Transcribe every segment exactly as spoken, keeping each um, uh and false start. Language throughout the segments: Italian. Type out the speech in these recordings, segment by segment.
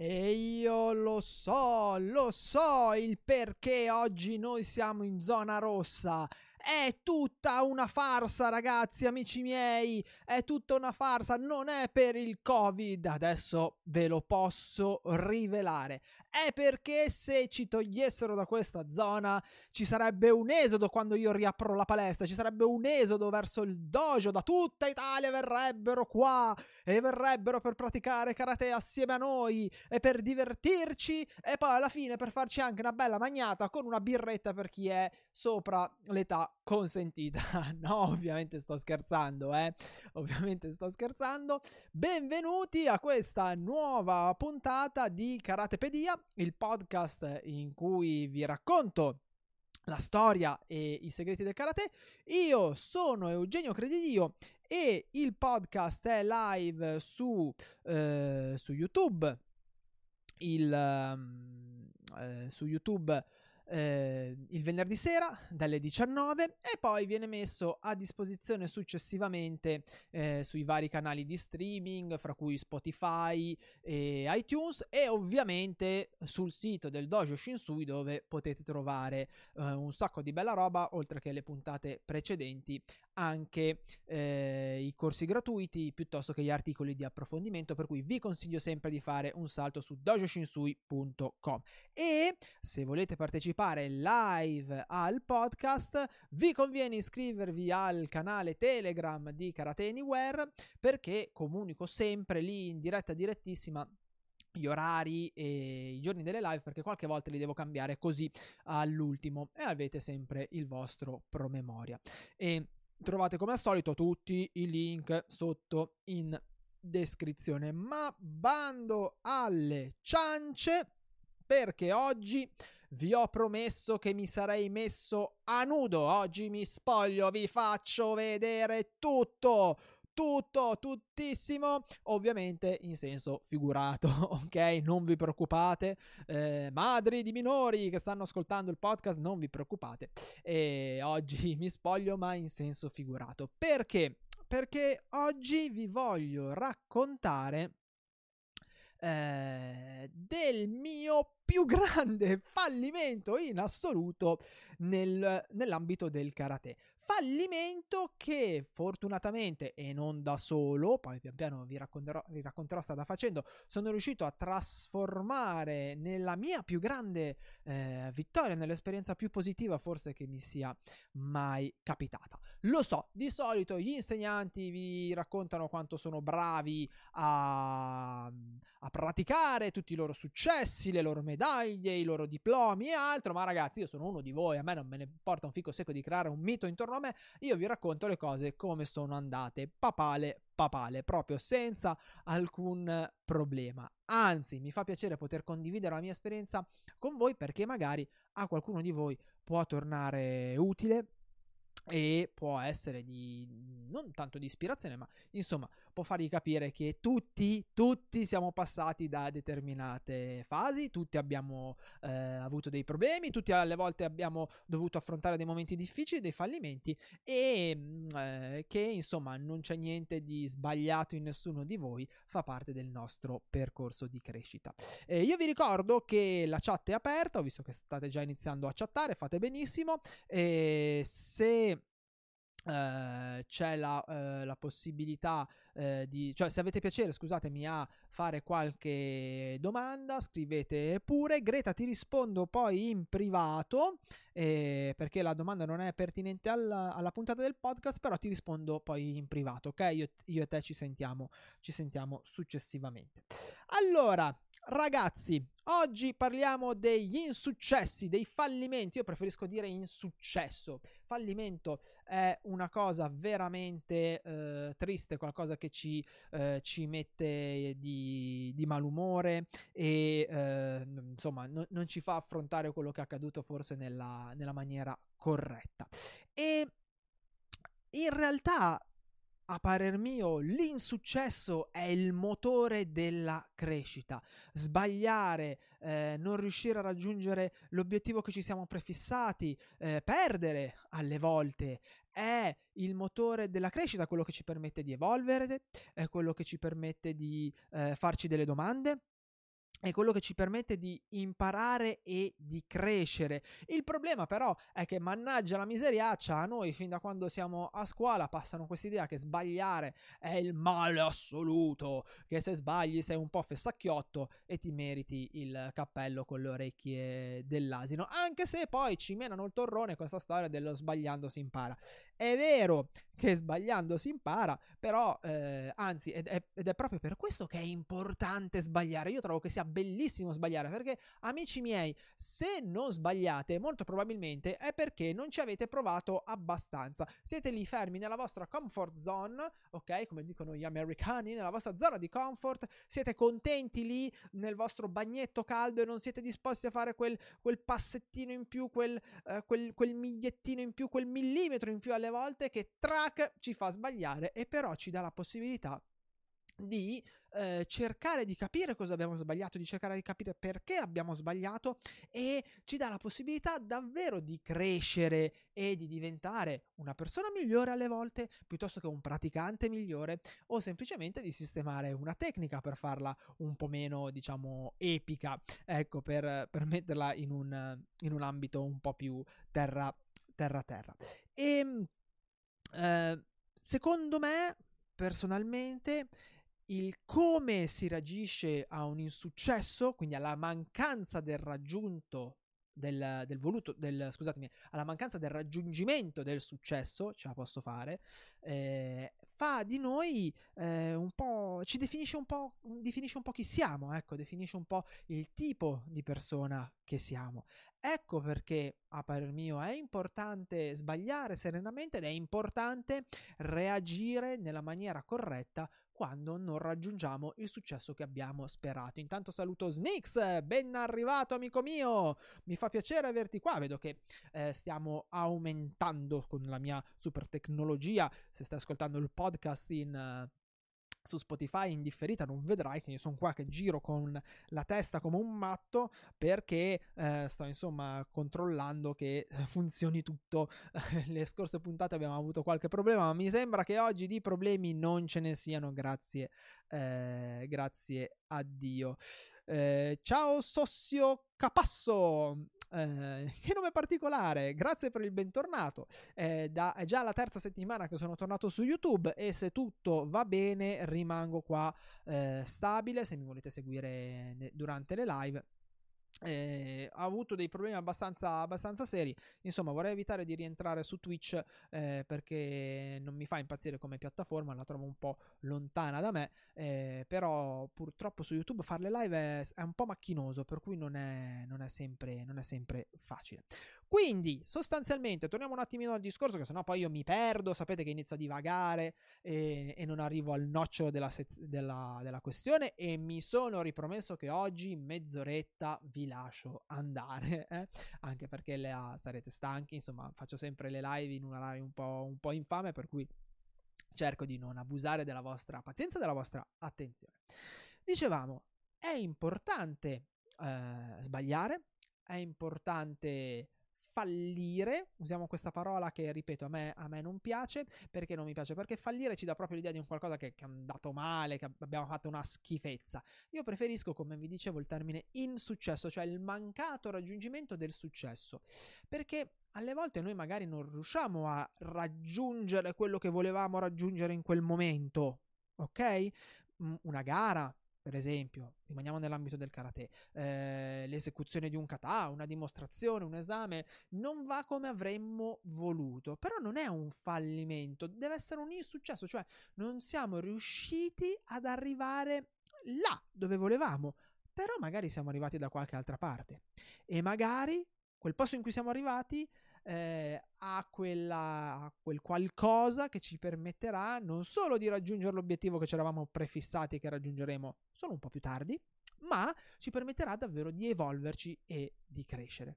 E io lo so, lo so il perché oggi noi siamo in zona rossa. È tutta una farsa, ragazzi, amici miei, è tutta una farsa, non è per il Covid, adesso ve lo posso rivelare. È perché se ci togliessero da questa zona ci sarebbe un esodo, quando io riapro la palestra, ci sarebbe un esodo verso il dojo, da tutta Italia verrebbero qua e verrebbero per praticare karate assieme a noi e per divertirci e poi alla fine per farci anche una bella magnata con una birretta per chi è sopra l'età consentita. No, ovviamente sto scherzando, eh. Ovviamente sto scherzando. Benvenuti a questa nuova puntata di Karatepedia, il podcast in cui vi racconto la storia e i segreti del karate. Io sono Eugenio Credidio e il podcast è live su, eh, su YouTube. Il, eh, su YouTube Eh, il venerdì sera dalle diciannove e poi viene messo a disposizione successivamente eh, sui vari canali di streaming, fra cui Spotify e iTunes, e ovviamente sul sito del Dojo Shinsui, dove potete trovare eh, un sacco di bella roba, oltre che le puntate precedenti, anche eh, i corsi gratuiti piuttosto che gli articoli di approfondimento, per cui vi consiglio sempre di fare un salto su dojo shinsui punto com. E se volete partecipare live al podcast vi conviene iscrivervi al canale Telegram di Karate Anywhere, perché comunico sempre lì in diretta direttissima gli orari e i giorni delle live, perché qualche volta li devo cambiare così all'ultimo e avete sempre il vostro promemoria. E trovate come al solito tutti i link sotto in descrizione. Ma bando alle ciance, perché oggi vi ho promesso che mi sarei messo a nudo. Oggi mi spoglio, vi faccio vedere tutto, tutto, tuttissimo, ovviamente in senso figurato, ok? Non vi preoccupate, eh, madri di minori che stanno ascoltando il podcast, non vi preoccupate. E oggi mi spoglio, ma in senso figurato. Perché? Perché oggi vi voglio raccontare eh, del mio più grande fallimento in assoluto nel, nell'ambito del karate. Fallimento che fortunatamente, e non da solo, poi pian piano vi racconterò, vi racconterò strada facendo, sono riuscito a trasformare nella mia più grande eh, vittoria, nell'esperienza più positiva forse che mi sia mai capitata. Lo so, di solito gli insegnanti vi raccontano quanto sono bravi a, a praticare, tutti i loro successi, le loro medaglie, medaglie, i loro diplomi e altro, ma ragazzi, io sono uno di voi, a me non me ne importa un fico secco di creare un mito intorno a me, io vi racconto le cose come sono andate, papale papale, proprio senza alcun problema. Anzi, mi fa piacere poter condividere la mia esperienza con voi, perché magari a qualcuno di voi può tornare utile e può essere di non tanto di ispirazione, ma insomma può fargli capire che tutti tutti siamo passati da determinate fasi, tutti abbiamo eh, avuto dei problemi, tutti alle volte abbiamo dovuto affrontare dei momenti difficili, dei fallimenti, e eh, che insomma non c'è niente di sbagliato in nessuno di voi, fa parte del nostro percorso di crescita. Eh, io vi ricordo che la chat è aperta, ho visto che state già iniziando a chattare, fate benissimo. Eh, se Uh, c'è la, uh, la possibilità uh, di, cioè se avete piacere, scusatemi, a fare qualche domanda, scrivete pure. Greta, ti rispondo poi in privato eh, perché la domanda non è pertinente alla, alla puntata del podcast, però ti rispondo poi in privato, ok? Io, io e te ci sentiamo, ci sentiamo successivamente. Allora, ragazzi, oggi parliamo degli insuccessi, dei fallimenti. Io preferisco dire insuccesso. Fallimento è una cosa veramente eh, triste, qualcosa che ci, eh, ci mette di, di malumore e eh, insomma no, non ci fa affrontare quello che è accaduto forse nella, nella maniera corretta. E in realtà, a parer mio, l'insuccesso è il motore della crescita. Sbagliare, eh, non riuscire a raggiungere l'obiettivo che ci siamo prefissati, eh, perdere alle volte, è il motore della crescita, quello che ci permette di evolvere, è quello che ci permette di eh, farci delle domande, è quello che ci permette di imparare e di crescere. Il problema però è che, mannaggia la miseriaccia, a noi fin da quando siamo a scuola passano quest'idea che sbagliare è il male assoluto, che se sbagli sei un po' fessacchiotto e ti meriti il cappello con le orecchie dell'asino, anche se poi ci menano il torrone questa storia dello sbagliando si impara. È vero che sbagliando si impara, però eh, anzi ed è, ed è proprio per questo che è importante sbagliare. Io trovo che sia bellissimo sbagliare, perché, amici miei, se non sbagliate molto probabilmente è perché non ci avete provato abbastanza, siete lì fermi nella vostra comfort zone, ok, come dicono gli americani, nella vostra zona di comfort, siete contenti lì nel vostro bagnetto caldo e non siete disposti a fare quel, quel passettino in più, quel, eh, quel, quel migliettino in più, quel millimetro in più alle volte, che track ci fa sbagliare, e però ci dà la possibilità di eh, cercare di capire cosa abbiamo sbagliato, di cercare di capire perché abbiamo sbagliato, e ci dà la possibilità davvero di crescere e di diventare una persona migliore alle volte, piuttosto che un praticante migliore, o semplicemente di sistemare una tecnica per farla un po' meno, diciamo, epica, ecco, per, per metterla in un, in un ambito un po' più terra terra terra. E eh, secondo me, personalmente, il come si reagisce a un insuccesso, quindi alla mancanza del raggiunto del, del voluto, del, scusatemi, alla mancanza del raggiungimento del successo, ce la posso fare, eh, fa di noi eh, un po', ci definisce un po', definisce un po' chi siamo, ecco, definisce un po' il tipo di persona che siamo. Ecco perché, a parer mio, è importante sbagliare serenamente ed è importante reagire nella maniera corretta quando non raggiungiamo il successo che abbiamo sperato. Intanto saluto Snix, ben arrivato amico mio, mi fa piacere averti qua, vedo che eh, stiamo aumentando con la mia super tecnologia. Se stai ascoltando il podcast in... Uh, su Spotify in differita non vedrai che io sono qua che giro con la testa come un matto, perché eh, sto insomma controllando che funzioni tutto. Le scorse puntate abbiamo avuto qualche problema, ma mi sembra che oggi di problemi non ce ne siano, grazie eh, grazie a Dio. Eh, ciao Sossio Capasso, Eh, che nome particolare, grazie per il bentornato. Eh, da, è già la terza settimana che sono tornato su YouTube e se tutto va bene rimango qua eh, stabile, se mi volete seguire ne, durante le live. Eh, ha avuto dei problemi abbastanza, abbastanza seri, insomma vorrei evitare di rientrare su Twitch eh, perché non mi fa impazzire come piattaforma, la trovo un po' lontana da me, eh, però purtroppo su YouTube fare le live è, è un po' macchinoso, per cui non è, non è sempre, non è sempre facile. Quindi sostanzialmente torniamo un attimino al discorso, che sennò poi io mi perdo, sapete che inizio a divagare e, e non arrivo al nocciolo della, sez- della, della questione, e mi sono ripromesso che oggi mezz'oretta vi lascio andare, eh? Anche perché le, ah, sarete stanchi, insomma faccio sempre le live in una live un po', un po' infame, per cui cerco di non abusare della vostra pazienza e della vostra attenzione. Dicevamo, è importante eh, sbagliare, è importante fallire, usiamo questa parola che, ripeto, a me, a me non piace. Perché non mi piace? Perché fallire ci dà proprio l'idea di un qualcosa che, che è andato male, che abbiamo fatto una schifezza. Io preferisco, come vi dicevo, il termine insuccesso, cioè il mancato raggiungimento del successo, perché alle volte noi magari non riusciamo a raggiungere quello che volevamo raggiungere in quel momento, ok? Una gara, per esempio, rimaniamo nell'ambito del karate, eh, l'esecuzione di un kata, una dimostrazione, un esame, non va come avremmo voluto, però non è un fallimento, deve essere un insuccesso, cioè non siamo riusciti ad arrivare là dove volevamo, però magari siamo arrivati da qualche altra parte e magari quel posto in cui siamo arrivati Eh, a, quella, a quel qualcosa che ci permetterà non solo di raggiungere l'obiettivo che ci eravamo prefissati, che raggiungeremo solo un po' più tardi, ma ci permetterà davvero di evolverci e di crescere.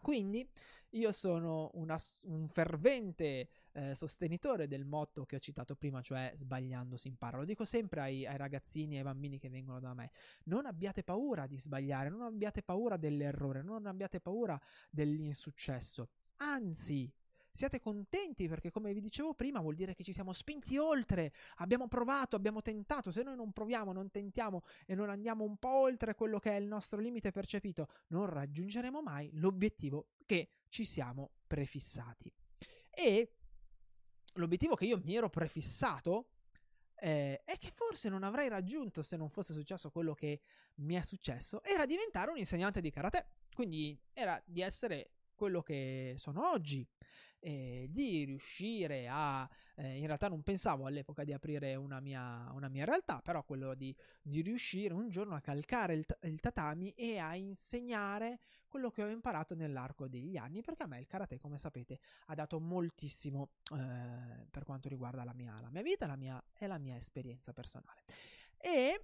Quindi io sono una, un fervente eh, sostenitore del motto che ho citato prima, cioè sbagliando si impara. Lo dico sempre ai, ai ragazzini e ai bambini che vengono da me: non abbiate paura di sbagliare, non abbiate paura dell'errore, non abbiate paura dell'insuccesso. Anzi, Siate contenti perché, come vi dicevo prima, vuol dire che ci siamo spinti oltre, abbiamo provato, abbiamo tentato. Se noi non proviamo, non tentiamo e non andiamo un po' oltre quello che è il nostro limite percepito, non raggiungeremo mai l'obiettivo che ci siamo prefissati. E l'obiettivo che io mi ero prefissato eh, è che forse non avrei raggiunto se non fosse successo quello che mi è successo, era diventare un insegnante di karate, quindi era di essere quello che sono oggi, eh, di riuscire a, eh, in realtà non pensavo all'epoca di aprire una mia, una mia realtà, però quello di, di riuscire un giorno a calcare il, il tatami e a insegnare quello che ho imparato nell'arco degli anni, perché a me il karate, come sapete, ha dato moltissimo eh, per quanto riguarda la mia, la mia vita la mia, e la mia esperienza personale. E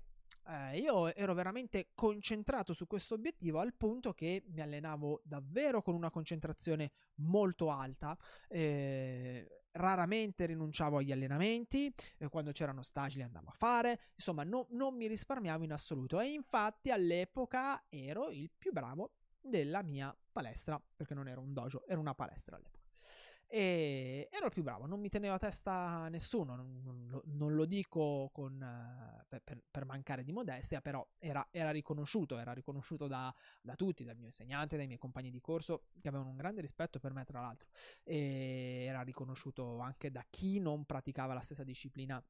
Eh, io ero veramente concentrato su questo obiettivo, al punto che mi allenavo davvero con una concentrazione molto alta, eh, raramente rinunciavo agli allenamenti, eh, quando c'erano stage li andavo a fare, insomma no, non mi risparmiavo in assoluto, e infatti all'epoca ero il più bravo della mia palestra, perché non era un dojo, era una palestra all'epoca. E ero il più bravo, non mi teneva a testa nessuno, non, non, non lo dico con, eh, per, per, per mancare di modestia, però era, era riconosciuto, era riconosciuto da, da tutti, dal mio insegnante, dai miei compagni di corso, che avevano un grande rispetto per me, tra l'altro, e era riconosciuto anche da chi non praticava la stessa disciplina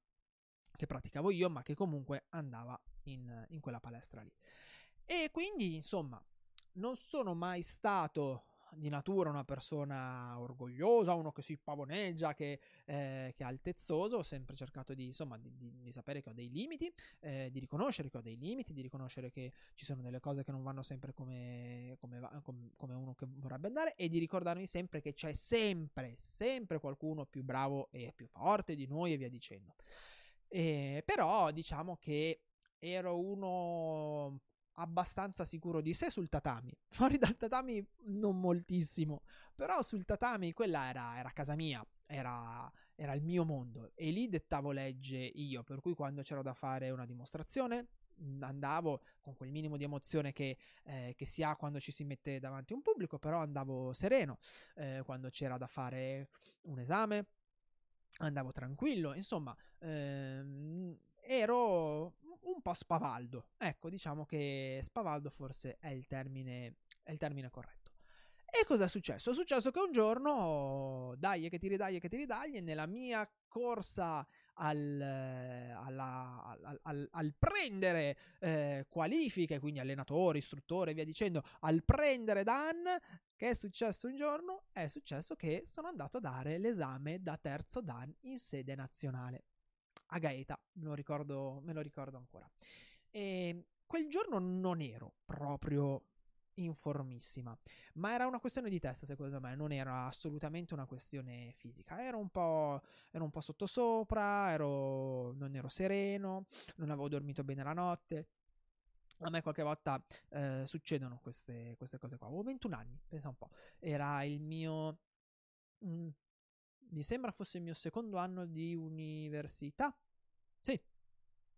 che praticavo io, ma che comunque andava in, in quella palestra lì. E quindi, insomma, non sono mai stato di natura una persona orgogliosa, uno che si pavoneggia, che, eh, che è altezzoso. Ho sempre cercato di, insomma, di, di, di sapere che ho dei limiti, eh, di riconoscere che ho dei limiti, di riconoscere che ci sono delle cose che non vanno sempre come, come, va, com, come uno che vorrebbe andare, e di ricordarmi sempre che c'è sempre, sempre qualcuno più bravo e più forte di noi e via dicendo. Eh, però diciamo che ero uno abbastanza sicuro di sé sul tatami, fuori dal tatami non moltissimo, però sul tatami quella era, era casa mia, era, era il mio mondo, e lì dettavo legge io, per cui quando c'era da fare una dimostrazione andavo con quel minimo di emozione che, eh, che si ha quando ci si mette davanti a un pubblico, però andavo sereno, eh, quando c'era da fare un esame andavo tranquillo, insomma ehm, ero un po' spavaldo, ecco, diciamo che spavaldo forse è il termine, è il termine corretto. E cosa è successo? È successo che un giorno, dai che ti ridai che ti ridai, nella mia corsa al, alla, al, al, al prendere eh, qualifiche, quindi allenatore, istruttore e via dicendo, al prendere Dan, che è successo un giorno? È successo che sono andato a dare l'esame da terzo Dan in sede nazionale a Gaeta, me lo ricordo, me lo ricordo ancora. E quel giorno non ero proprio in formissima, ma era una questione di testa, secondo me, non era assolutamente una questione fisica. Ero un po', ero un po' sottosopra, ero, non ero sereno, non avevo dormito bene la notte. A me qualche volta eh, succedono queste, queste cose qua. Avevo ventuno anni, pensa un po'. Era il mio... Mh, mi sembra fosse il mio secondo anno di università. Sì,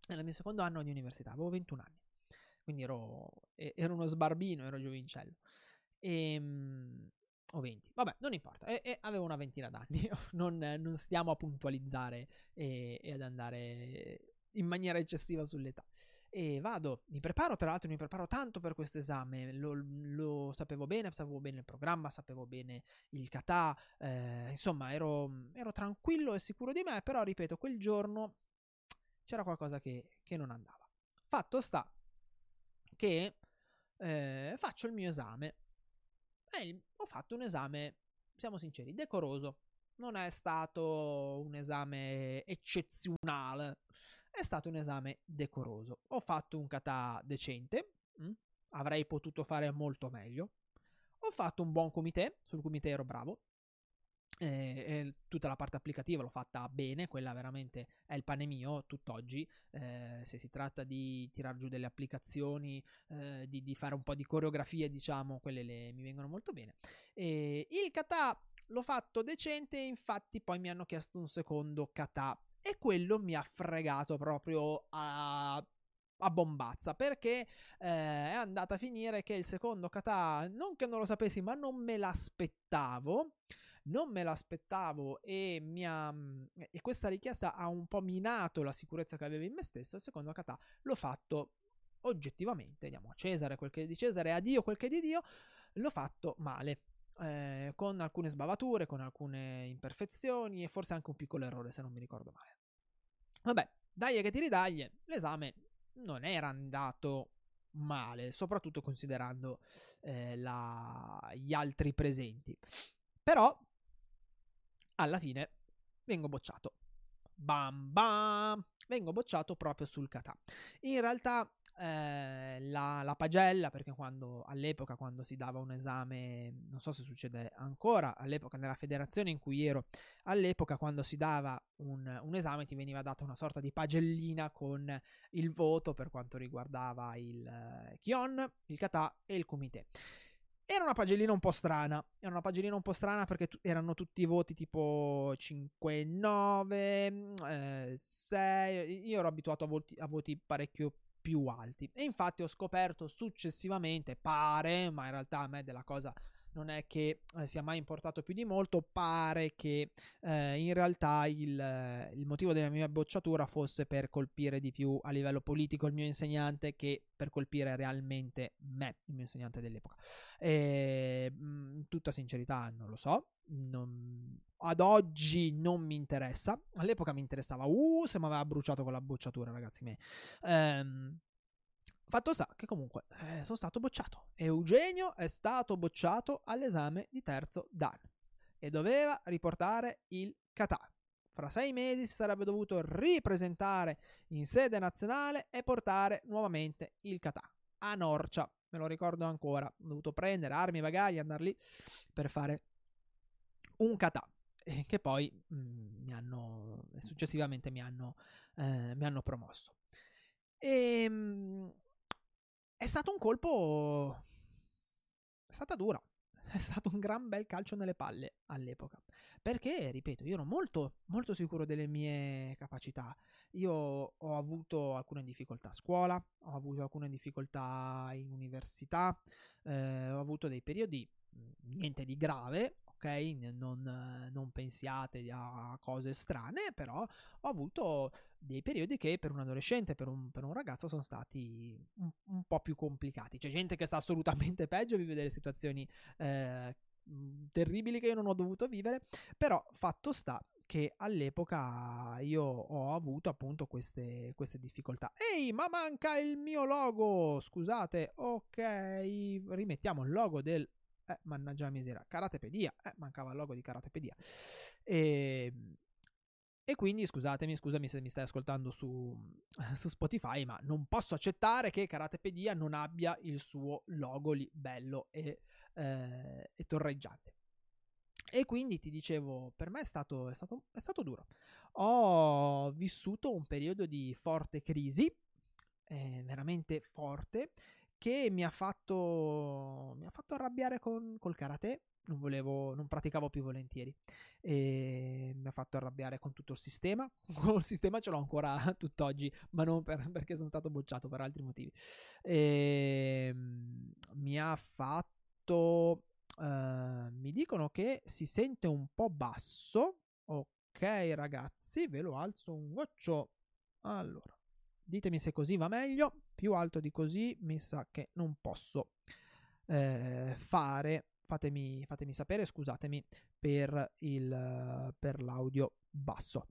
era il mio secondo anno di università, avevo ventuno anni, quindi ero, ero uno sbarbino, ero giovincello, e, o venti, vabbè, non importa, e, e avevo una ventina d'anni, non, non stiamo a puntualizzare e, e ad andare in maniera eccessiva sull'età. E vado, mi preparo, tra l'altro mi preparo tanto per questo esame, lo, lo sapevo bene, sapevo bene il programma, sapevo bene il kata, eh, insomma ero, ero tranquillo e sicuro di me, però ripeto, quel giorno c'era qualcosa che, che non andava. Fatto sta che eh, faccio il mio esame, e ho fatto un esame, siamo sinceri, decoroso, non è stato un esame eccezionale, è stato un esame decoroso. Ho fatto un kata decente, mh? avrei potuto fare molto meglio. Ho fatto un buon comité, sul comité ero bravo, e, e tutta la parte applicativa l'ho fatta bene, quella veramente è il pane mio tutt'oggi, eh, se si tratta di tirar giù delle applicazioni, eh, di, di fare un po' di coreografie, diciamo, quelle le, mi vengono molto bene. E il kata l'ho fatto decente, infatti poi mi hanno chiesto un secondo kata, e quello mi ha fregato proprio a, a bombazza, perché eh, è andata a finire che il secondo kata, non che non lo sapessi, ma non me l'aspettavo, non me l'aspettavo e, mi ha, e questa richiesta ha un po' minato la sicurezza che avevo in me stesso. Il secondo kata l'ho fatto oggettivamente, andiamo a Cesare quel che è di Cesare, a Dio quel che è di Dio, l'ho fatto male, eh, con alcune sbavature, con alcune imperfezioni e forse anche un piccolo errore se non mi ricordo male. Vabbè, dai che ti ridaglie, l'esame non era andato male, soprattutto considerando eh, la... gli altri presenti. Però alla fine vengo bocciato. Bam bam! Vengo bocciato proprio sul kata. In realtà eh, la, la pagella, perché quando all'epoca quando si dava un esame, non so se succede ancora, all'epoca nella federazione in cui ero, all'epoca quando si dava un, un esame ti veniva data una sorta di pagellina con il voto per quanto riguardava il eh, Kion, il kata e il kumite. Era una pagellina un po' strana, era una pagellina un po' strana perché erano tutti voti tipo cinque nove, eh, sei, io ero abituato a voti, a voti parecchio più alti e infatti ho scoperto successivamente, pare, ma in realtà a me della cosa non è che eh, sia mai importato più di molto, pare che eh, in realtà il, eh, il motivo della mia bocciatura fosse per colpire di più a livello politico il mio insegnante che per colpire realmente me, il mio insegnante dell'epoca. E, in tutta sincerità non lo so, non, ad oggi non mi interessa, all'epoca mi interessava, uh, se mi aveva bruciato con la bocciatura ragazzi miei. Ehm... Fatto sta che comunque eh, sono stato bocciato. Eugenio è stato bocciato all'esame di terzo dan e doveva riportare il kata. Fra sei mesi si sarebbe dovuto ripresentare in sede nazionale e portare nuovamente il kata a Norcia. Me lo ricordo ancora. Ho dovuto prendere armi e bagagli, andare lì per fare un kata. E che poi mh, mi hanno, successivamente mi hanno, eh, mi hanno promosso. E mh, è stato un colpo, è stata dura, è stato un gran bel calcio nelle palle all'epoca, perché, ripeto, io ero molto, molto sicuro delle mie capacità, io ho avuto alcune difficoltà a scuola, ho avuto alcune difficoltà in università, eh, ho avuto dei periodi, niente di grave, ok? Non, non pensiate a cose strane, però ho avuto dei periodi che per un adolescente, per un, per un ragazzo sono stati un, un po' più complicati. C'è gente che sta assolutamente peggio, vive delle situazioni eh, terribili che io non ho dovuto vivere, però fatto sta che all'epoca io ho avuto appunto queste, queste difficoltà. Ehi, ma manca il mio logo! Scusate, ok, rimettiamo il logo del... Eh, mannaggia la misera, Karatepedia, eh, mancava il logo di Karatepedia. E, e quindi scusatemi, scusami se mi stai ascoltando su, su Spotify, ma non posso accettare che Karatepedia non abbia il suo logo lì bello e, eh, e torreggiante. E quindi ti dicevo, per me è stato, è stato, è stato duro. Ho vissuto un periodo di forte crisi, eh, veramente forte, che mi ha fatto, mi ha fatto arrabbiare con, col karate, non volevo, non praticavo più volentieri, e mi ha fatto arrabbiare con tutto il sistema, col sistema ce l'ho ancora tutt'oggi, ma non per, perché sono stato bocciato, per altri motivi, e mi ha fatto, uh, mi dicono che si sente un po' basso, ok ragazzi, ve lo alzo un goccio, allora, ditemi se così va meglio, più alto di così mi sa che non posso eh, fare, fatemi, fatemi sapere, scusatemi per, il, per l'audio basso.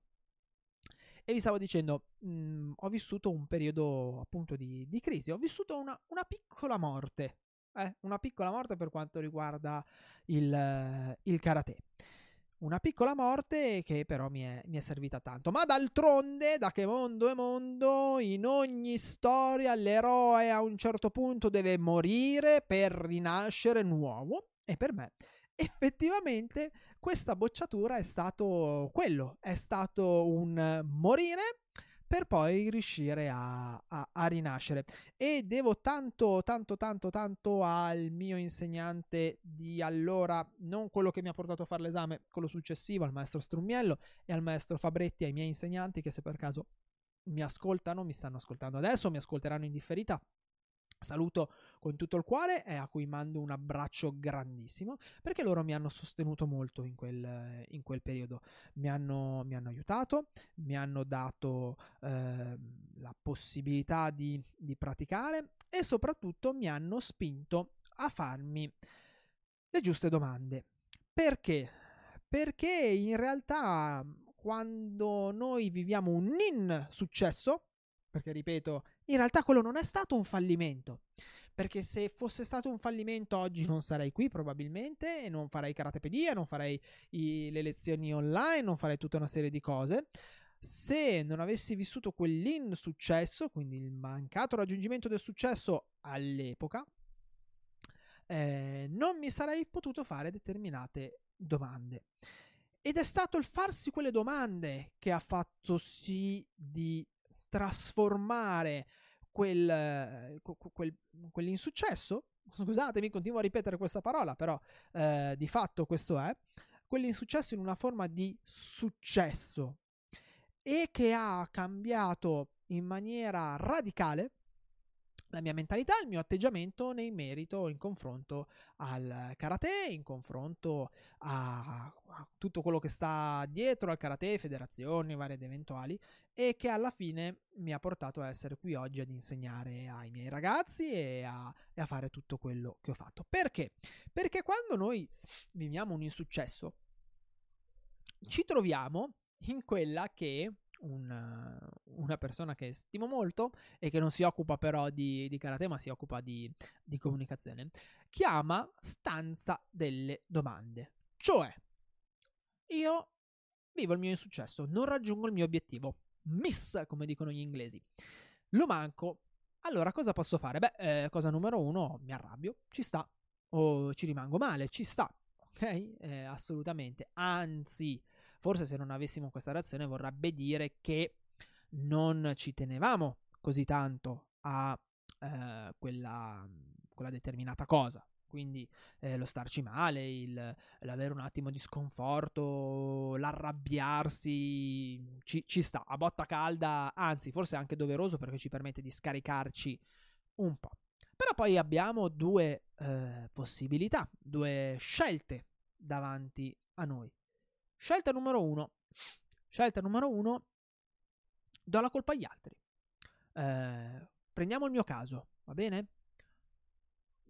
E vi stavo dicendo, mh, ho vissuto un periodo appunto di, di crisi, ho vissuto una, una piccola morte, eh, una piccola morte per quanto riguarda il, il karate. Una piccola morte che però mi è, mi è servita tanto. Ma d'altronde, da che mondo è mondo, in ogni storia l'eroe a un certo punto deve morire per rinascere nuovo. E per me, effettivamente, questa bocciatura è stato quello. È stato un morire per poi riuscire a, a, a rinascere. E devo tanto, tanto, tanto, tanto al mio insegnante di allora, non quello che mi ha portato a fare l'esame, quello successivo, al maestro Strummiello e al maestro Fabretti, ai miei insegnanti che se per caso mi ascoltano, mi stanno ascoltando adesso, mi ascolteranno in differita, saluto con tutto il cuore e a cui mando un abbraccio grandissimo, perché loro mi hanno sostenuto molto in quel, in quel periodo, mi hanno, mi hanno aiutato, mi hanno dato eh, la possibilità di, di praticare e soprattutto mi hanno spinto a farmi le giuste domande. Perché? Perché in realtà quando noi viviamo un insuccesso, perché ripeto, in realtà quello non è stato un fallimento, perché se fosse stato un fallimento oggi non sarei qui probabilmente e non farei Karatepedia, non farei i, le lezioni online, non farei tutta una serie di cose. Se non avessi vissuto quell'insuccesso, quindi il mancato raggiungimento del successo all'epoca, eh, non mi sarei potuto fare determinate domande. Ed è stato il farsi quelle domande che ha fatto sì di trasformare quel, quel, quell'insuccesso, scusatemi, continuo a ripetere questa parola, però eh, di fatto questo è, quell'insuccesso in una forma di successo e che ha cambiato in maniera radicale la mia mentalità, il mio atteggiamento nei merito in confronto al karate, in confronto a, a tutto quello che sta dietro al karate, federazioni varie ed eventuali, e che alla fine mi ha portato a essere qui oggi ad insegnare ai miei ragazzi e a, e a fare tutto quello che ho fatto. Perché? Perché quando noi viviamo un insuccesso ci troviamo in quella che Una, una persona che stimo molto e che non si occupa però di, di karate, ma si occupa di, di comunicazione, chiama stanza delle domande. Cioè, io vivo il mio insuccesso, non raggiungo il mio obiettivo, miss, come dicono gli inglesi, lo manco, allora cosa posso fare? Beh, eh, cosa numero uno, mi arrabbio, ci sta, o ci rimango male, ci sta, ok? Eh, assolutamente, anzi, forse se non avessimo questa reazione vorrebbe dire che non ci tenevamo così tanto a eh, quella, quella determinata cosa. Quindi eh, lo starci male, il, l'avere un attimo di sconforto, l'arrabbiarsi, ci, ci sta, a botta calda, anzi forse anche doveroso perché ci permette di scaricarci un po'. Però poi abbiamo due eh, possibilità, due scelte davanti a noi. Scelta numero uno, scelta numero uno, do la colpa agli altri. Eh, prendiamo il mio caso, va bene?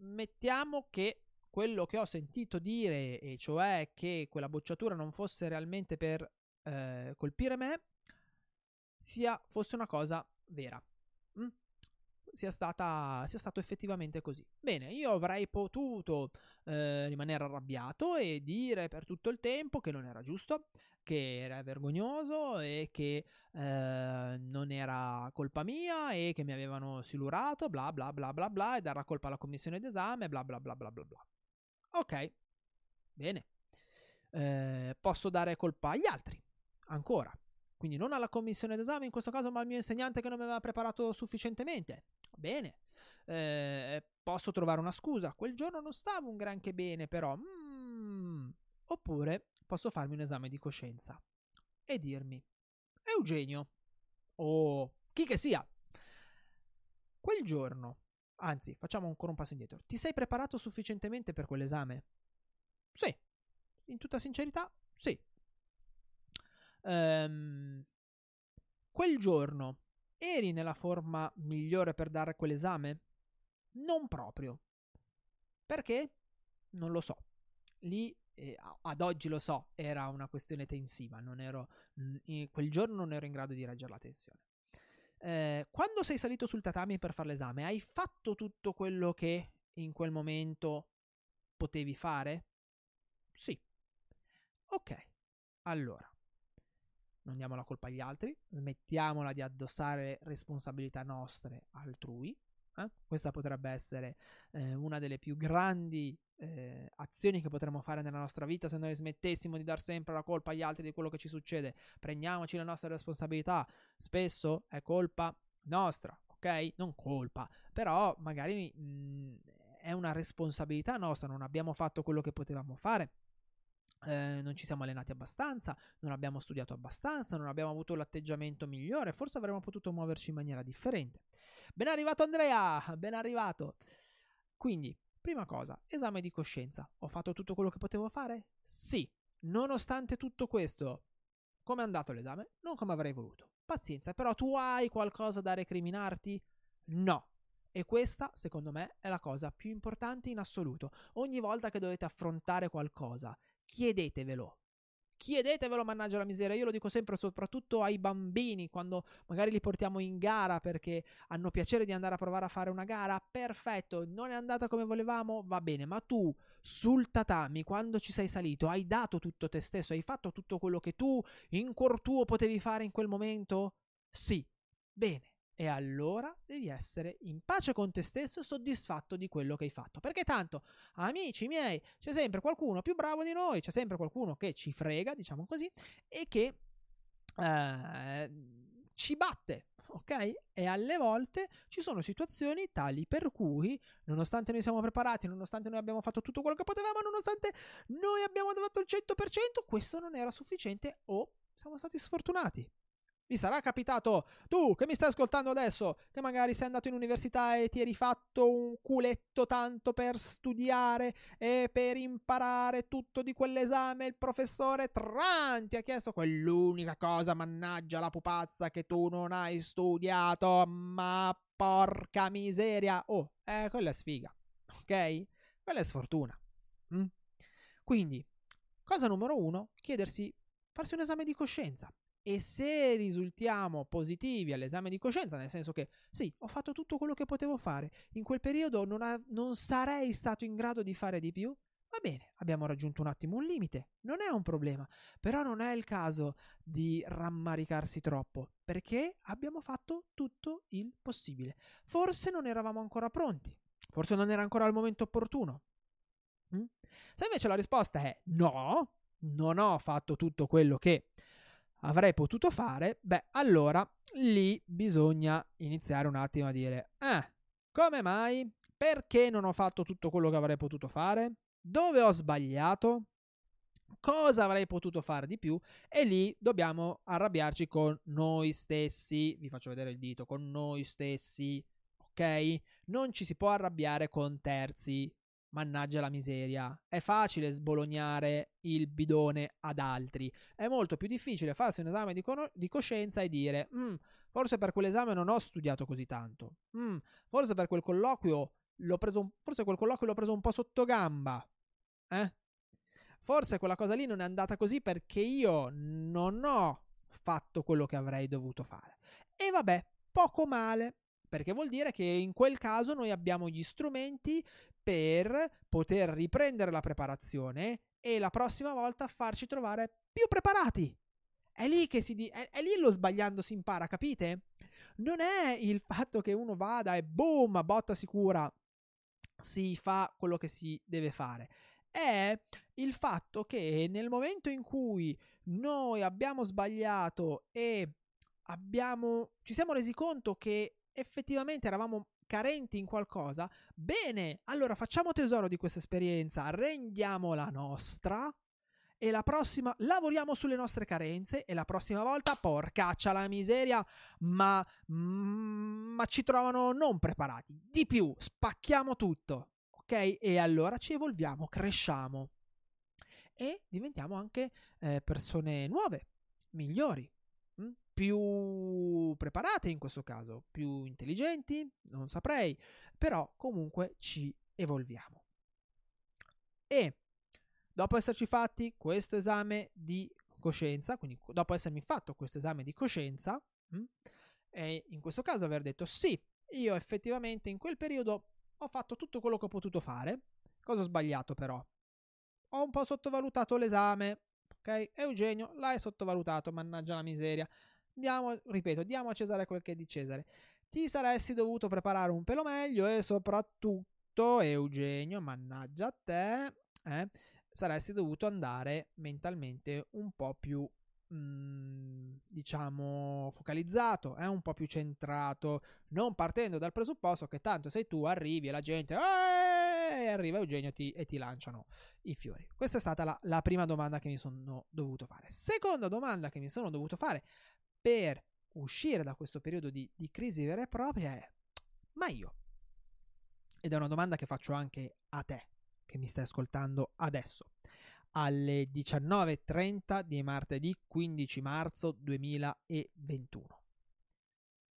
Mettiamo che quello che ho sentito dire, e cioè che quella bocciatura non fosse realmente per eh, colpire me, sia fosse una cosa vera. Mm? Sia, stata, sia stato effettivamente così. Bene, io avrei potuto eh, rimanere arrabbiato e dire per tutto il tempo che non era giusto, che era vergognoso e che eh, non era colpa mia e che mi avevano silurato, bla bla bla bla bla, e dare la colpa alla commissione d'esame, bla bla bla bla bla bla. Ok, bene. Eh, posso dare colpa agli altri, ancora. Quindi non alla commissione d'esame in questo caso, ma al mio insegnante che non mi aveva preparato sufficientemente. Bene, eh, posso trovare una scusa. Quel giorno non stavo un granché bene però. Mm. Oppure posso farmi un esame di coscienza e dirmi, Eugenio, o chi che sia, quel giorno, anzi facciamo ancora un passo indietro, ti sei preparato sufficientemente per quell'esame? Sì, in tutta sincerità, sì. Um, quel giorno eri nella forma migliore per dare quell'esame? Non proprio. Perché? Non lo so. Lì, eh, ad oggi lo so, era una questione tensiva, non ero, in quel giorno non ero in grado di reggere la tensione. Eh, quando sei salito sul tatami per fare l'esame, hai fatto tutto quello che in quel momento potevi fare? Sì. Ok, allora non diamo la colpa agli altri, smettiamola di addossare responsabilità nostre altrui. Eh? Questa potrebbe essere eh, una delle più grandi eh, azioni che potremmo fare nella nostra vita se noi smettessimo di dar sempre la colpa agli altri di quello che ci succede. Prendiamoci le nostre responsabilità, spesso è colpa nostra, ok? Non colpa, però magari mh, è una responsabilità nostra, non abbiamo fatto quello che potevamo fare. Eh, non ci siamo allenati abbastanza, non abbiamo studiato abbastanza, non abbiamo avuto l'atteggiamento migliore, forse avremmo potuto muoverci in maniera differente. Ben arrivato Andrea, ben arrivato. Quindi, prima cosa, esame di coscienza. Ho fatto tutto quello che potevo fare? Sì. Nonostante tutto questo, come è andato l'esame? Non come avrei voluto. Pazienza, però tu hai qualcosa da recriminarti? No. E questa, secondo me, è la cosa più importante in assoluto. Ogni volta che dovete affrontare qualcosa, chiedetevelo, chiedetevelo mannaggia la miseria, io lo dico sempre soprattutto ai bambini quando magari li portiamo in gara perché hanno piacere di andare a provare a fare una gara, perfetto, non è andata come volevamo, va bene, ma tu sul tatami quando ci sei salito hai dato tutto te stesso, hai fatto tutto quello che tu in cuor tuo potevi fare in quel momento? Sì, bene. E allora devi essere in pace con te stesso e soddisfatto di quello che hai fatto. Perché tanto, amici miei, c'è sempre qualcuno più bravo di noi, c'è sempre qualcuno che ci frega, diciamo così, e che eh, ci batte, ok? E alle volte ci sono situazioni tali per cui, nonostante noi siamo preparati, nonostante noi abbiamo fatto tutto quello che potevamo, nonostante noi abbiamo fatto il cento per cento, questo non era sufficiente o siamo stati sfortunati. Vi sarà capitato, tu che mi stai ascoltando adesso, che magari sei andato in università e ti eri fatto un culetto tanto per studiare e per imparare tutto di quell'esame, il professore Tran ti ha chiesto quell'unica cosa, mannaggia la pupazza, che tu non hai studiato, ma porca miseria. Oh, eh, quella è sfiga, ok? Quella è sfortuna. Mm? Quindi, cosa numero uno, chiedersi, farsi un esame di coscienza. E se risultiamo positivi all'esame di coscienza, nel senso che sì, ho fatto tutto quello che potevo fare, in quel periodo non, ha, non sarei stato in grado di fare di più, va bene, abbiamo raggiunto un attimo un limite, non è un problema, però non è il caso di rammaricarsi troppo, perché abbiamo fatto tutto il possibile. Forse non eravamo ancora pronti, forse non era ancora il momento opportuno. Mm? Se invece la risposta è no, non ho fatto tutto quello che avrei potuto fare, beh, allora lì bisogna iniziare un attimo a dire eh, come mai? Perché non ho fatto tutto quello che avrei potuto fare? Dove ho sbagliato? Cosa avrei potuto fare di più? E lì dobbiamo arrabbiarci con noi stessi, vi faccio vedere il dito, con noi stessi, ok? Non ci si può arrabbiare con terzi, mannaggia la miseria, è facile sbolognare il bidone ad altri, è molto più difficile farsi un esame di, di coscienza e dire mm, forse per quell'esame non ho studiato così tanto, mm, forse per quel colloquio l'ho preso, forse quel colloquio l'ho preso un po' sotto gamba, eh? Forse quella cosa lì non è andata così perché io non ho fatto quello che avrei dovuto fare. E vabbè, poco male, perché vuol dire che in quel caso noi abbiamo gli strumenti per poter riprendere la preparazione e la prossima volta farci trovare più preparati. È lì che si di- è, è lì lo sbagliando si impara, capite? Non è il fatto che uno vada e boom, a botta sicura si fa quello che si deve fare. È il fatto che nel momento in cui noi abbiamo sbagliato e abbiamo ci siamo resi conto che effettivamente eravamo carenti in qualcosa, bene, allora facciamo tesoro di questa esperienza, rendiamola nostra e la prossima lavoriamo sulle nostre carenze e la prossima volta, porcaccia la miseria, ma, ma ci trovano non preparati, di più, spacchiamo tutto, ok? E allora ci evolviamo, cresciamo e diventiamo anche eh, persone nuove, migliori, mh? più preparate in questo caso, più intelligenti, non saprei, però comunque ci evolviamo. E dopo esserci fatti questo esame di coscienza, quindi dopo essermi fatto questo esame di coscienza, mh, e in questo caso aver detto sì, io effettivamente in quel periodo ho fatto tutto quello che ho potuto fare, cosa ho sbagliato però? Ho un po' sottovalutato l'esame, ok? Eugenio l'hai sottovalutato, mannaggia la miseria. Diamo, ripeto, diamo a Cesare quel che è di Cesare. Ti saresti dovuto preparare un pelo meglio e soprattutto, Eugenio, mannaggia a te, eh, saresti dovuto andare mentalmente un po' più, mh, diciamo, focalizzato, eh, un po' più centrato, non partendo dal presupposto che tanto sei tu, arrivi e la gente e arriva Eugenio ti, e ti lanciano i fiori. Questa è stata la, la prima domanda che mi sono dovuto fare. Seconda domanda che mi sono dovuto fare per uscire da questo periodo di, di crisi vera e propria è: ma io? Ed è una domanda che faccio anche a te che mi stai ascoltando adesso, alle diciannove e trenta di martedì quindici marzo duemilaventuno.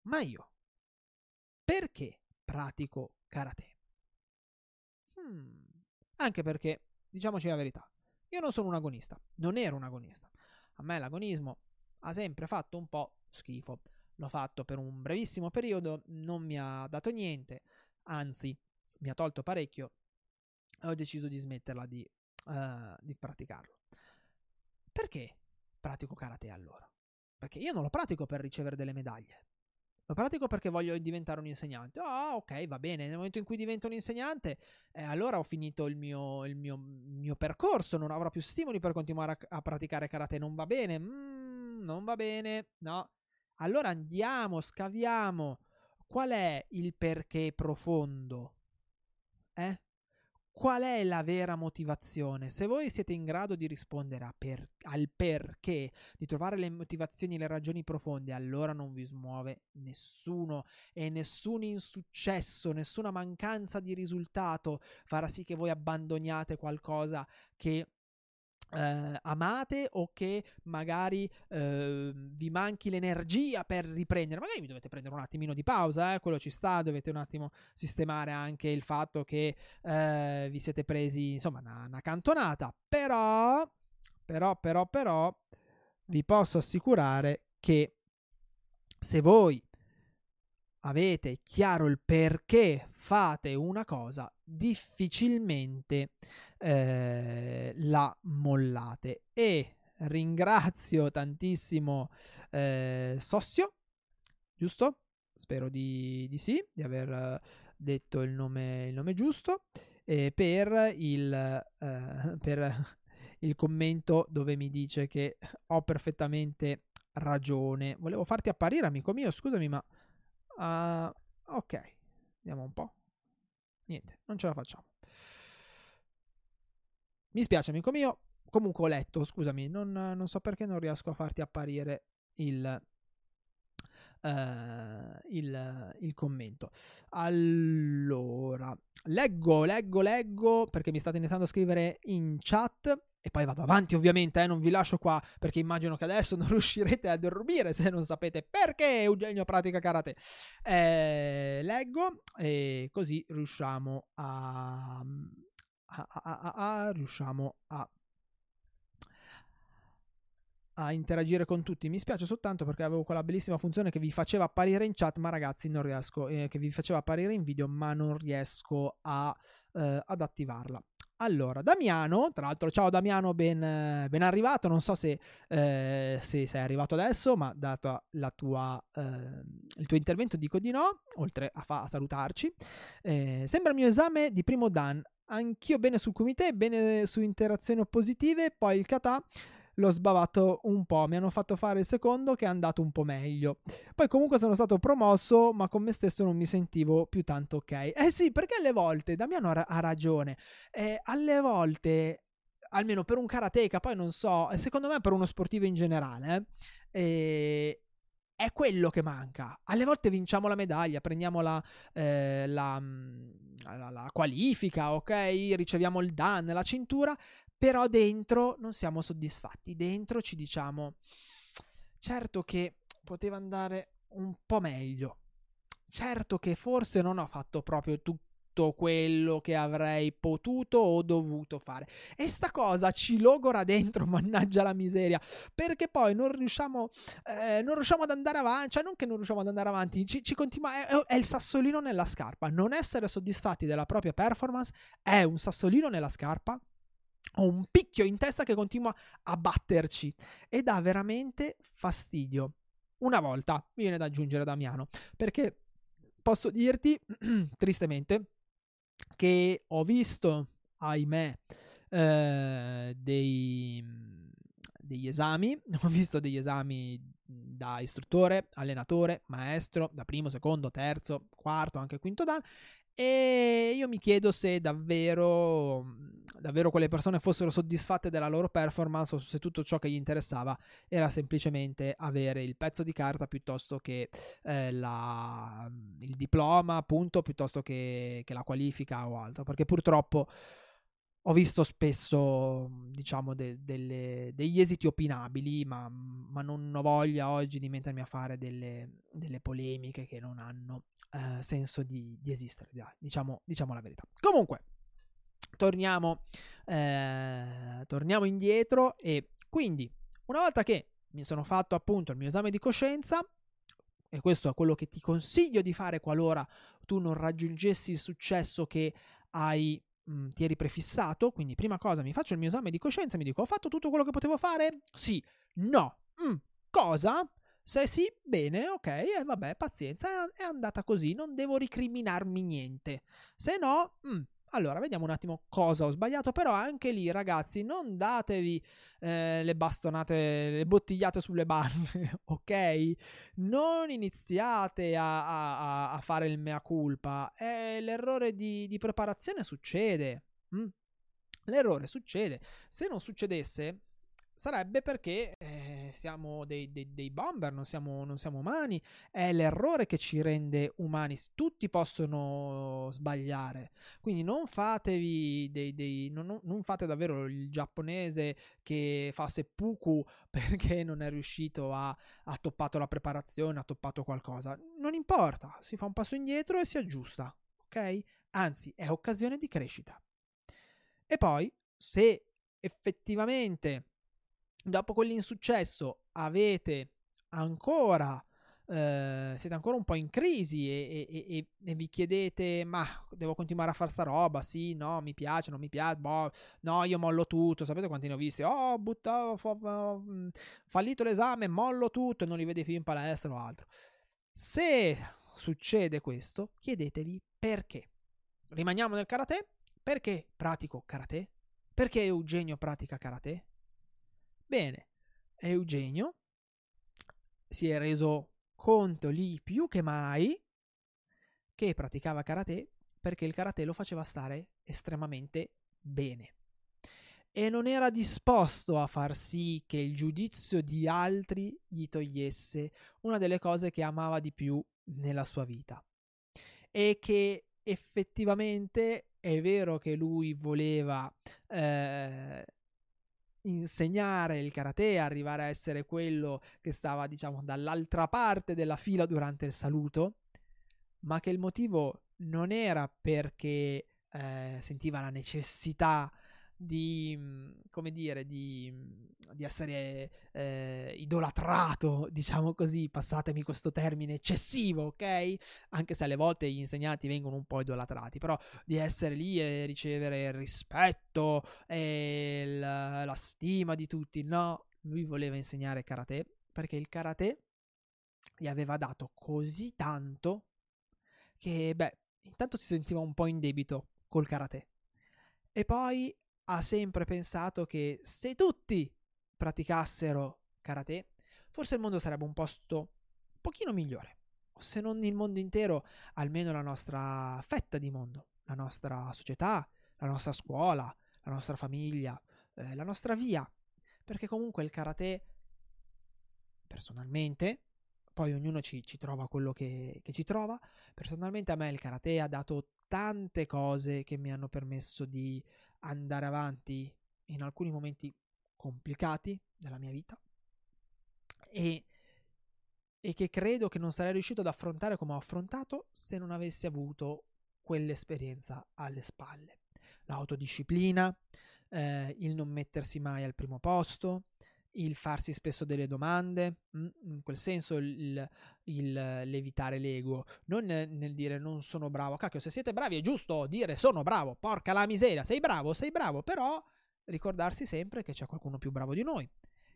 Ma io perché pratico karate? Hmm. Anche perché, diciamoci la verità, io non sono un agonista, non ero un agonista. A me l'agonismo ha sempre fatto un po' schifo. L'ho fatto per un brevissimo periodo, non mi ha dato niente, anzi mi ha tolto parecchio e ho deciso di smetterla di, uh, di praticarlo. Perché pratico karate allora? Perché io non lo pratico per ricevere delle medaglie, lo pratico perché voglio diventare un insegnante. Ah, oh, ok, va bene, nel momento in cui divento un insegnante, eh, allora ho finito il mio, il mio, mio percorso, non avrò più stimoli per continuare a, a praticare karate, non va bene, mm, non va bene, no. Allora andiamo, scaviamo. Qual è il perché profondo? Eh? Qual è la vera motivazione? Se voi siete in grado di rispondere a per, al perché, di trovare le motivazioni, le ragioni profonde, allora non vi smuove nessuno, e nessun insuccesso, nessuna mancanza di risultato farà sì che voi abbandoniate qualcosa che Eh, amate, o che magari eh, vi manchi l'energia per riprendere. Magari vi dovete prendere un attimino di pausa, eh? Quello ci sta, dovete un attimo sistemare anche il fatto che eh, vi siete presi, insomma, una, una cantonata, però però però però vi posso assicurare che se voi avete chiaro il perché fate una cosa, difficilmente eh, la mollate. E ringrazio tantissimo eh, Sossio, giusto? Spero di, di sì, di aver detto il nome, il nome giusto, eh, per il eh, per il commento dove mi dice che ho perfettamente ragione. Volevo farti apparire, amico mio, scusami, ma Uh, ok, vediamo un po'. Niente, non ce la facciamo. Mi spiace, amico mio. Comunque ho letto, scusami, non, non so perché non riesco a farti apparire il, uh, il, il commento. Allora, leggo, leggo, leggo, perché mi state iniziando a scrivere in chat. E poi vado avanti, ovviamente, eh, non vi lascio qua, perché immagino che adesso non riuscirete a dormire se non sapete perché Eugenio pratica karate. Eh, leggo e così riusciamo a, a, a, a, a riusciamo a, a interagire con tutti. Mi spiace soltanto perché avevo quella bellissima funzione che vi faceva apparire in chat, ma ragazzi non riesco, eh, che vi faceva apparire in video, ma non riesco a, eh, ad attivarla. Allora, Damiano, tra l'altro, ciao Damiano, ben, ben arrivato, non so se, eh, se sei arrivato adesso, ma dato la tua, eh, il tuo intervento dico di no, oltre a, fa, a salutarci. Eh, sembra il mio esame di primo dan, anch'io bene sul kumite, bene su interazioni oppositive, poi il kata l'ho sbavato un po', mi hanno fatto fare il secondo che è andato un po' meglio. Poi comunque sono stato promosso, ma con me stesso non mi sentivo più tanto ok. Eh sì, perché alle volte, Damiano ha ragione, eh, alle volte, almeno per un karateka, poi non so, secondo me per uno sportivo in generale, eh, è quello che manca. Alle volte vinciamo la medaglia, prendiamo la, eh, la, la, la qualifica, ok? Riceviamo il dan, la cintura, però dentro non siamo soddisfatti, dentro ci diciamo certo che poteva andare un po' meglio, certo che forse non ho fatto proprio tutto quello che avrei potuto o dovuto fare, e sta cosa ci logora dentro, mannaggia la miseria, perché poi non riusciamo, eh, non riusciamo ad andare avanti, cioè non che non riusciamo ad andare avanti, ci, ci continua, è, è il sassolino nella scarpa. Non essere soddisfatti della propria performance è un sassolino nella scarpa, ho un picchio in testa che continua a batterci e dà veramente fastidio. Una volta mi viene da aggiungere, Damiano, perché posso dirti tristemente che ho visto, ahimè, eh, dei, degli esami, ho visto degli esami da istruttore, allenatore, maestro, da primo, secondo, terzo, quarto, anche quinto dan, E io mi chiedo se davvero, davvero quelle persone fossero soddisfatte della loro performance, o se tutto ciò che gli interessava era semplicemente avere il pezzo di carta piuttosto che eh, la, il diploma, appunto, piuttosto che, che la qualifica o altro. Perché purtroppo ho visto spesso, diciamo, de, delle, degli esiti opinabili, ma, ma non ho voglia oggi di mettermi a fare delle, delle polemiche che non hanno eh, senso di, di esistere, diciamo, diciamo la verità. Comunque, torniamo, eh, torniamo indietro, e quindi, una volta che mi sono fatto appunto il mio esame di coscienza, e questo è quello che ti consiglio di fare qualora tu non raggiungessi il successo che hai ti eri prefissato, quindi prima cosa mi faccio il mio esame di coscienza, mi dico: ho fatto tutto quello che potevo fare? Sì, no, mm. cosa? Se sì, bene, ok, e eh, vabbè, pazienza, è andata così, non devo recriminarmi niente. Se no, mm. allora vediamo un attimo cosa ho sbagliato. Però anche lì, ragazzi, non datevi eh, le bastonate, le bottigliate sulle barre, ok? Non iniziate a, a, a fare il mea culpa. Eh, l'errore di, di preparazione succede. Mm. L'errore succede. Se non succedesse, sarebbe perché eh, siamo dei, dei, dei bomber, non siamo, non siamo umani. È l'errore che ci rende umani. Tutti possono sbagliare. Quindi non fatevi dei, dei, non, non fate davvero il giapponese che fa seppuku perché non è riuscito a, ha toppato la preparazione, ha toppato qualcosa. Non importa, si fa un passo indietro e si aggiusta, ok? Anzi, è occasione di crescita. E poi, se effettivamente dopo quell'insuccesso avete ancora, eh, siete ancora un po' in crisi e, e, e, e vi chiedete: ma devo continuare a fare sta roba? Sì, no, mi piace, non mi piace, boh, no, io mollo tutto. Sapete quanti ne ho visti? Oh, buttato, ho fallito l'esame, mollo tutto e non li vedi più in palestra o altro. Se succede questo, chiedetevi perché. Rimaniamo nel karate. Perché pratico karate? Perché Eugenio pratica karate? Bene, Eugenio si è reso conto lì più che mai che praticava karate perché il karate lo faceva stare estremamente bene e non era disposto a far sì che il giudizio di altri gli togliesse una delle cose che amava di più nella sua vita, e che effettivamente è vero che lui voleva eh, insegnare il karate, arrivare a essere quello che stava, diciamo, dall'altra parte della fila durante il saluto, ma che il motivo non era perché eh, sentiva la necessità di, come dire, di, di essere eh, idolatrato, diciamo così, passatemi questo termine eccessivo, ok? Anche se alle volte gli insegnanti vengono un po' idolatrati, però di essere lì e ricevere il rispetto e il, la stima di tutti. No, lui voleva insegnare karate perché il karate gli aveva dato così tanto che, beh, intanto si sentiva un po' in debito col karate, e poi ha sempre pensato che se tutti praticassero karate, forse il mondo sarebbe un posto un pochino migliore, se non il mondo intero, almeno la nostra fetta di mondo, la nostra società, la nostra scuola, la nostra famiglia, eh, la nostra via, perché comunque il karate, personalmente, poi ognuno ci, ci trova quello che, che ci trova, personalmente a me il karate ha dato tante cose che mi hanno permesso di andare avanti in alcuni momenti complicati della mia vita e, e che credo che non sarei riuscito ad affrontare come ho affrontato se non avessi avuto quell'esperienza alle spalle. L'autodisciplina, eh, il non mettersi mai al primo posto, il farsi spesso delle domande, in quel senso il, il l'evitare l'ego, non nel dire non sono bravo. Cacchio, se siete bravi è giusto dire sono bravo, porca la miseria, sei bravo, sei bravo, però ricordarsi sempre che c'è qualcuno più bravo di noi,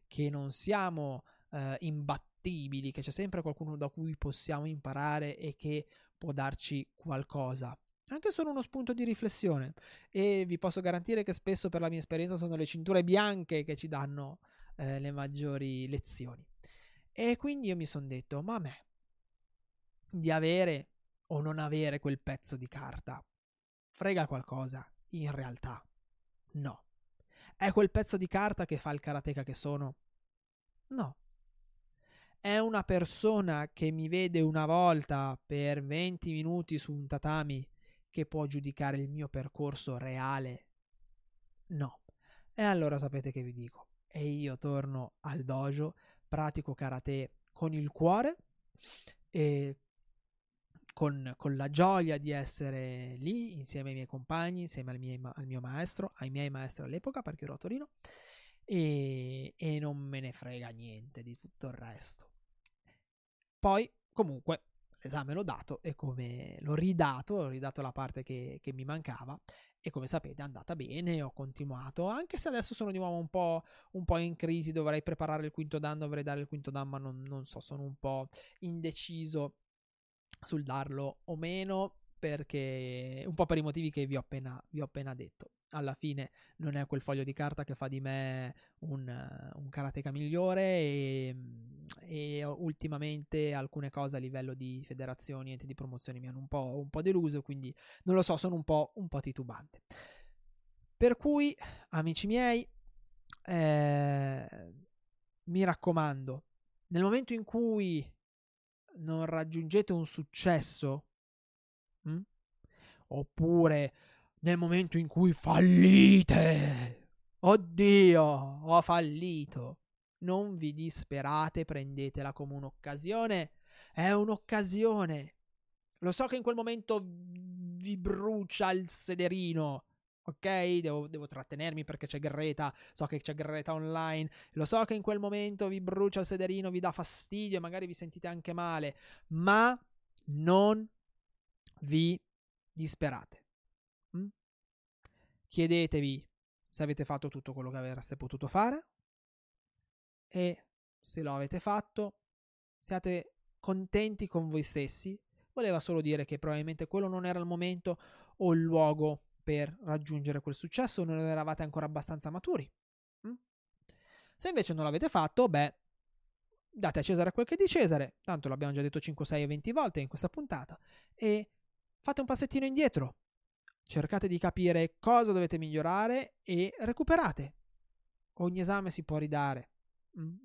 che non siamo eh, imbattibili, che c'è sempre qualcuno da cui possiamo imparare e che può darci qualcosa, anche solo uno spunto di riflessione. E vi posso garantire che spesso, per la mia esperienza, sono le cinture bianche che ci danno Eh, le maggiori lezioni. E quindi io mi sono detto: ma a me di avere o non avere quel pezzo di carta frega qualcosa? In realtà no. È quel pezzo di carta che fa il karateka che sono? No. È una persona che mi vede una volta per venti minuti su un tatami che può giudicare il mio percorso reale? No. E allora sapete che vi dico? E io torno al dojo, pratico karate con il cuore e con, con la gioia di essere lì insieme ai miei compagni, insieme al mio, al mio maestro, ai miei maestri all'epoca, perché ero a Torino, e, e non me ne frega niente di tutto il resto. Poi comunque l'esame l'ho dato e come l'ho ridato, ho ridato la parte che, che mi mancava, e come sapete è andata bene, ho continuato, anche se adesso sono di nuovo un po', un po' in crisi, dovrei preparare il quinto dan, dovrei dare il quinto dan, ma non, non so, sono un po' indeciso sul darlo o meno, perché un po' per i motivi che vi ho appena, vi ho appena detto. Alla fine non è quel foglio di carta che fa di me un, un karateka migliore e, e ultimamente alcune cose a livello di federazioni e di promozioni mi hanno un po', un po' deluso, quindi non lo so, sono un po', un po' titubante. Per cui, amici miei, eh, mi raccomando, nel momento in cui non raggiungete un successo, mh? oppure nel momento in cui fallite, oddio, ho fallito, non vi disperate, prendetela come un'occasione. È un'occasione. Lo so che in quel momento vi brucia il sederino, ok? Devo, devo trattenermi perché c'è Greta, so che c'è Greta online, lo so che in quel momento vi brucia il sederino, vi dà fastidio e magari vi sentite anche male, ma non vi disperate. Chiedetevi se avete fatto tutto quello che avreste potuto fare, e se lo avete fatto siate contenti con voi stessi. Voleva solo dire che probabilmente quello non era il momento o il luogo per raggiungere quel successo, non eravate ancora abbastanza maturi. Se invece non l'avete fatto, beh, date a Cesare quel che è di Cesare, tanto l'abbiamo già detto cinque, sei e venti volte in questa puntata, e fate un passettino indietro. Cercate di capire cosa dovete migliorare e recuperate. Ogni esame si può ridare,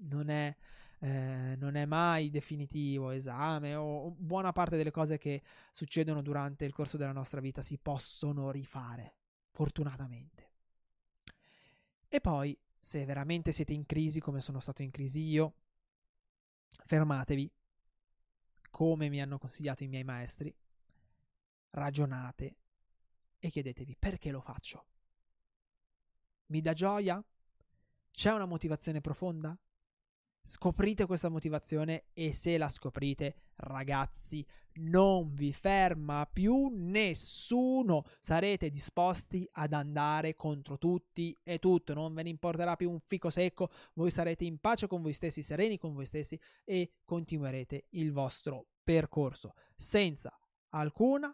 non è, eh, non è mai definitivo esame, o buona parte delle cose che succedono durante il corso della nostra vita si possono rifare, fortunatamente. E poi, se veramente siete in crisi, come sono stato in crisi io, fermatevi, come mi hanno consigliato i miei maestri, ragionate e chiedetevi: perché lo faccio? Mi dà gioia? C'è una motivazione profonda? Scoprite questa motivazione, e se la scoprite, ragazzi, non vi ferma più nessuno. Sarete disposti ad andare contro tutti e tutto, non ve ne importerà più un fico secco, voi sarete in pace con voi stessi, sereni con voi stessi, e continuerete il vostro percorso senza alcuna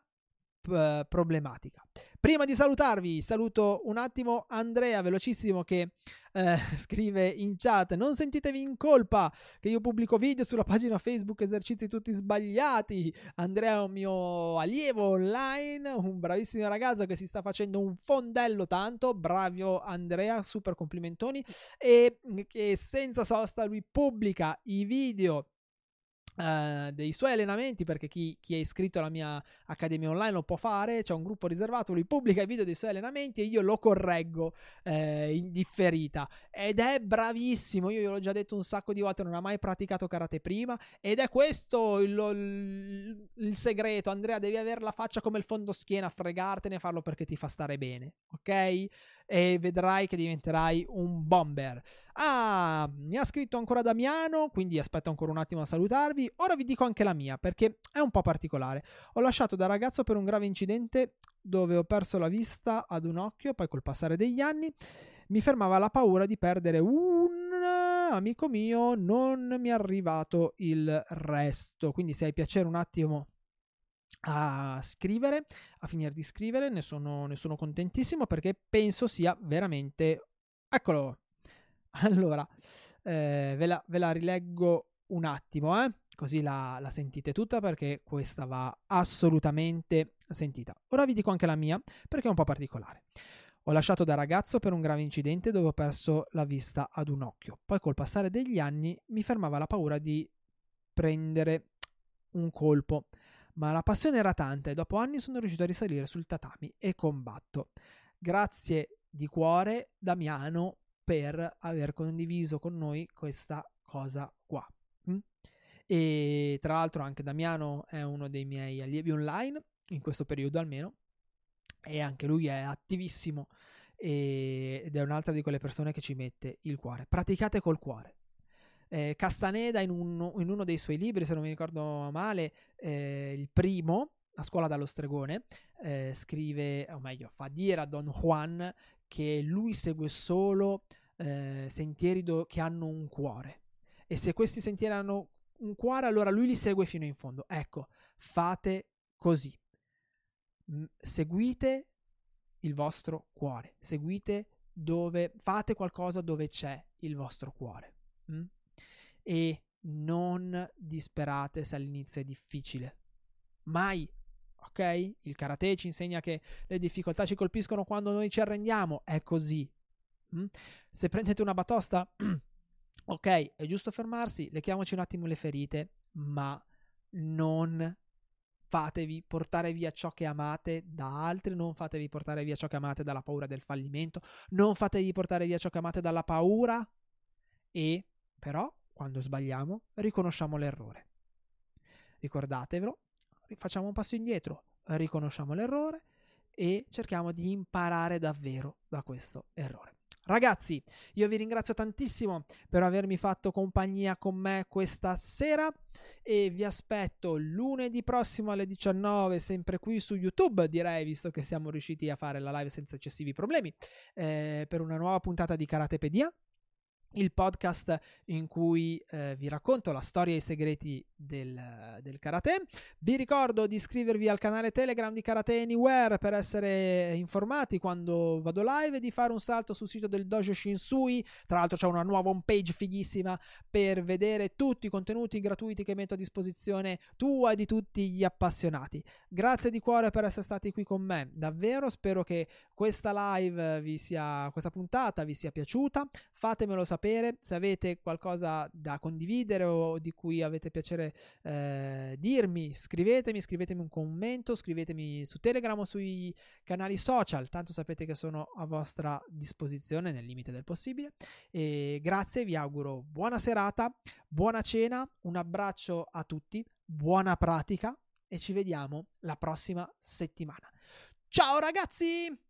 problematica. Prima di salutarvi, saluto un attimo Andrea, velocissimo, che eh, scrive in chat: non sentitevi in colpa che io pubblico video sulla pagina Facebook esercizi tutti sbagliati. Andrea è un mio allievo online, un bravissimo ragazzo che si sta facendo un fondello tanto, bravo Andrea, super complimentoni, e che senza sosta lui pubblica i video Uh, dei suoi allenamenti, perché chi, chi è iscritto alla mia accademia online lo può fare, c'è un gruppo riservato, lui pubblica i video dei suoi allenamenti e io lo correggo eh, in differita, ed è bravissimo. Io gliel'ho già detto un sacco di volte, non ha mai praticato karate prima, ed è questo il, il, il segreto. Andrea, devi avere la faccia come il fondoschiena, fregartene, farlo perché ti fa stare bene, ok? E vedrai che diventerai un bomber. Ah, mi ha scritto ancora Damiano, quindi aspetto ancora un attimo a salutarvi. Ora vi dico anche la mia, perché è un po' particolare. Ho lasciato da ragazzo per un grave incidente dove ho perso la vista ad un occhio, poi col passare degli anni mi fermava la paura di perdere un amico mio, non mi è arrivato il resto. Quindi se hai piacere un attimo a scrivere, a finire di scrivere, ne sono, ne sono contentissimo, perché penso sia veramente... Eccolo! Allora, eh, ve, la, ve la rileggo un attimo, eh? così la, la sentite tutta, perché questa va assolutamente sentita. Ora vi dico anche la mia, perché è un po' particolare. Ho lasciato da ragazzo per un grave incidente dove ho perso la vista ad un occhio. Poi col passare degli anni mi fermava la paura di prendere un colpo, ma la passione era tanta e dopo anni sono riuscito a risalire sul tatami e combatto. Grazie di cuore Damiano per aver condiviso con noi questa cosa qua. E tra l'altro anche Damiano è uno dei miei allievi online, in questo periodo almeno, e anche lui è attivissimo e, ed è un'altra di quelle persone che ci mette il cuore. Praticate col cuore. Eh, Castaneda in uno, in uno dei suoi libri, se non mi ricordo male, eh, il primo, A scuola dallo stregone, eh, scrive, o meglio fa dire a Don Juan che lui segue solo eh, sentieri do, che hanno un cuore, e se questi sentieri hanno un cuore allora lui li segue fino in fondo. Ecco, fate così, seguite il vostro cuore, seguite dove, fate qualcosa dove c'è il vostro cuore. Mm? E non disperate se all'inizio è difficile, mai, ok? Il karate ci insegna che le difficoltà ci colpiscono quando noi ci arrendiamo, è così. Mm? Se prendete una batosta, ok, è giusto fermarsi, lecchiamoci un attimo le ferite, ma non fatevi portare via ciò che amate da altri, non fatevi portare via ciò che amate dalla paura del fallimento, non fatevi portare via ciò che amate dalla paura. E però quando sbagliamo riconosciamo l'errore, ricordatevelo, facciamo un passo indietro, riconosciamo l'errore e cerchiamo di imparare davvero da questo errore. Ragazzi, io vi ringrazio tantissimo per avermi fatto compagnia con me questa sera e vi aspetto lunedì prossimo alle diciannove, sempre qui su YouTube, direi, visto che siamo riusciti a fare la live senza eccessivi problemi, eh, per una nuova puntata di Karatepedia, il podcast in cui eh, vi racconto la storia e i segreti del, del karate. Vi ricordo di iscrivervi al canale Telegram di Karate Anywhere per essere informati quando vado live e di fare un salto sul sito del Dojo Shinsui. Tra l'altro c'è una nuova homepage fighissima per vedere tutti i contenuti gratuiti che metto a disposizione tua e di tutti gli appassionati. Grazie di cuore per essere stati qui con me, davvero spero che questa live vi sia, questa puntata vi sia piaciuta. Fatemelo sapere se avete qualcosa da condividere o di cui avete piacere eh, dirmi, scrivetemi, scrivetemi un commento, scrivetemi su Telegram o sui canali social, tanto sapete che sono a vostra disposizione nel limite del possibile. E grazie, vi auguro buona serata, buona cena, un abbraccio a tutti, buona pratica e ci vediamo la prossima settimana. Ciao ragazzi!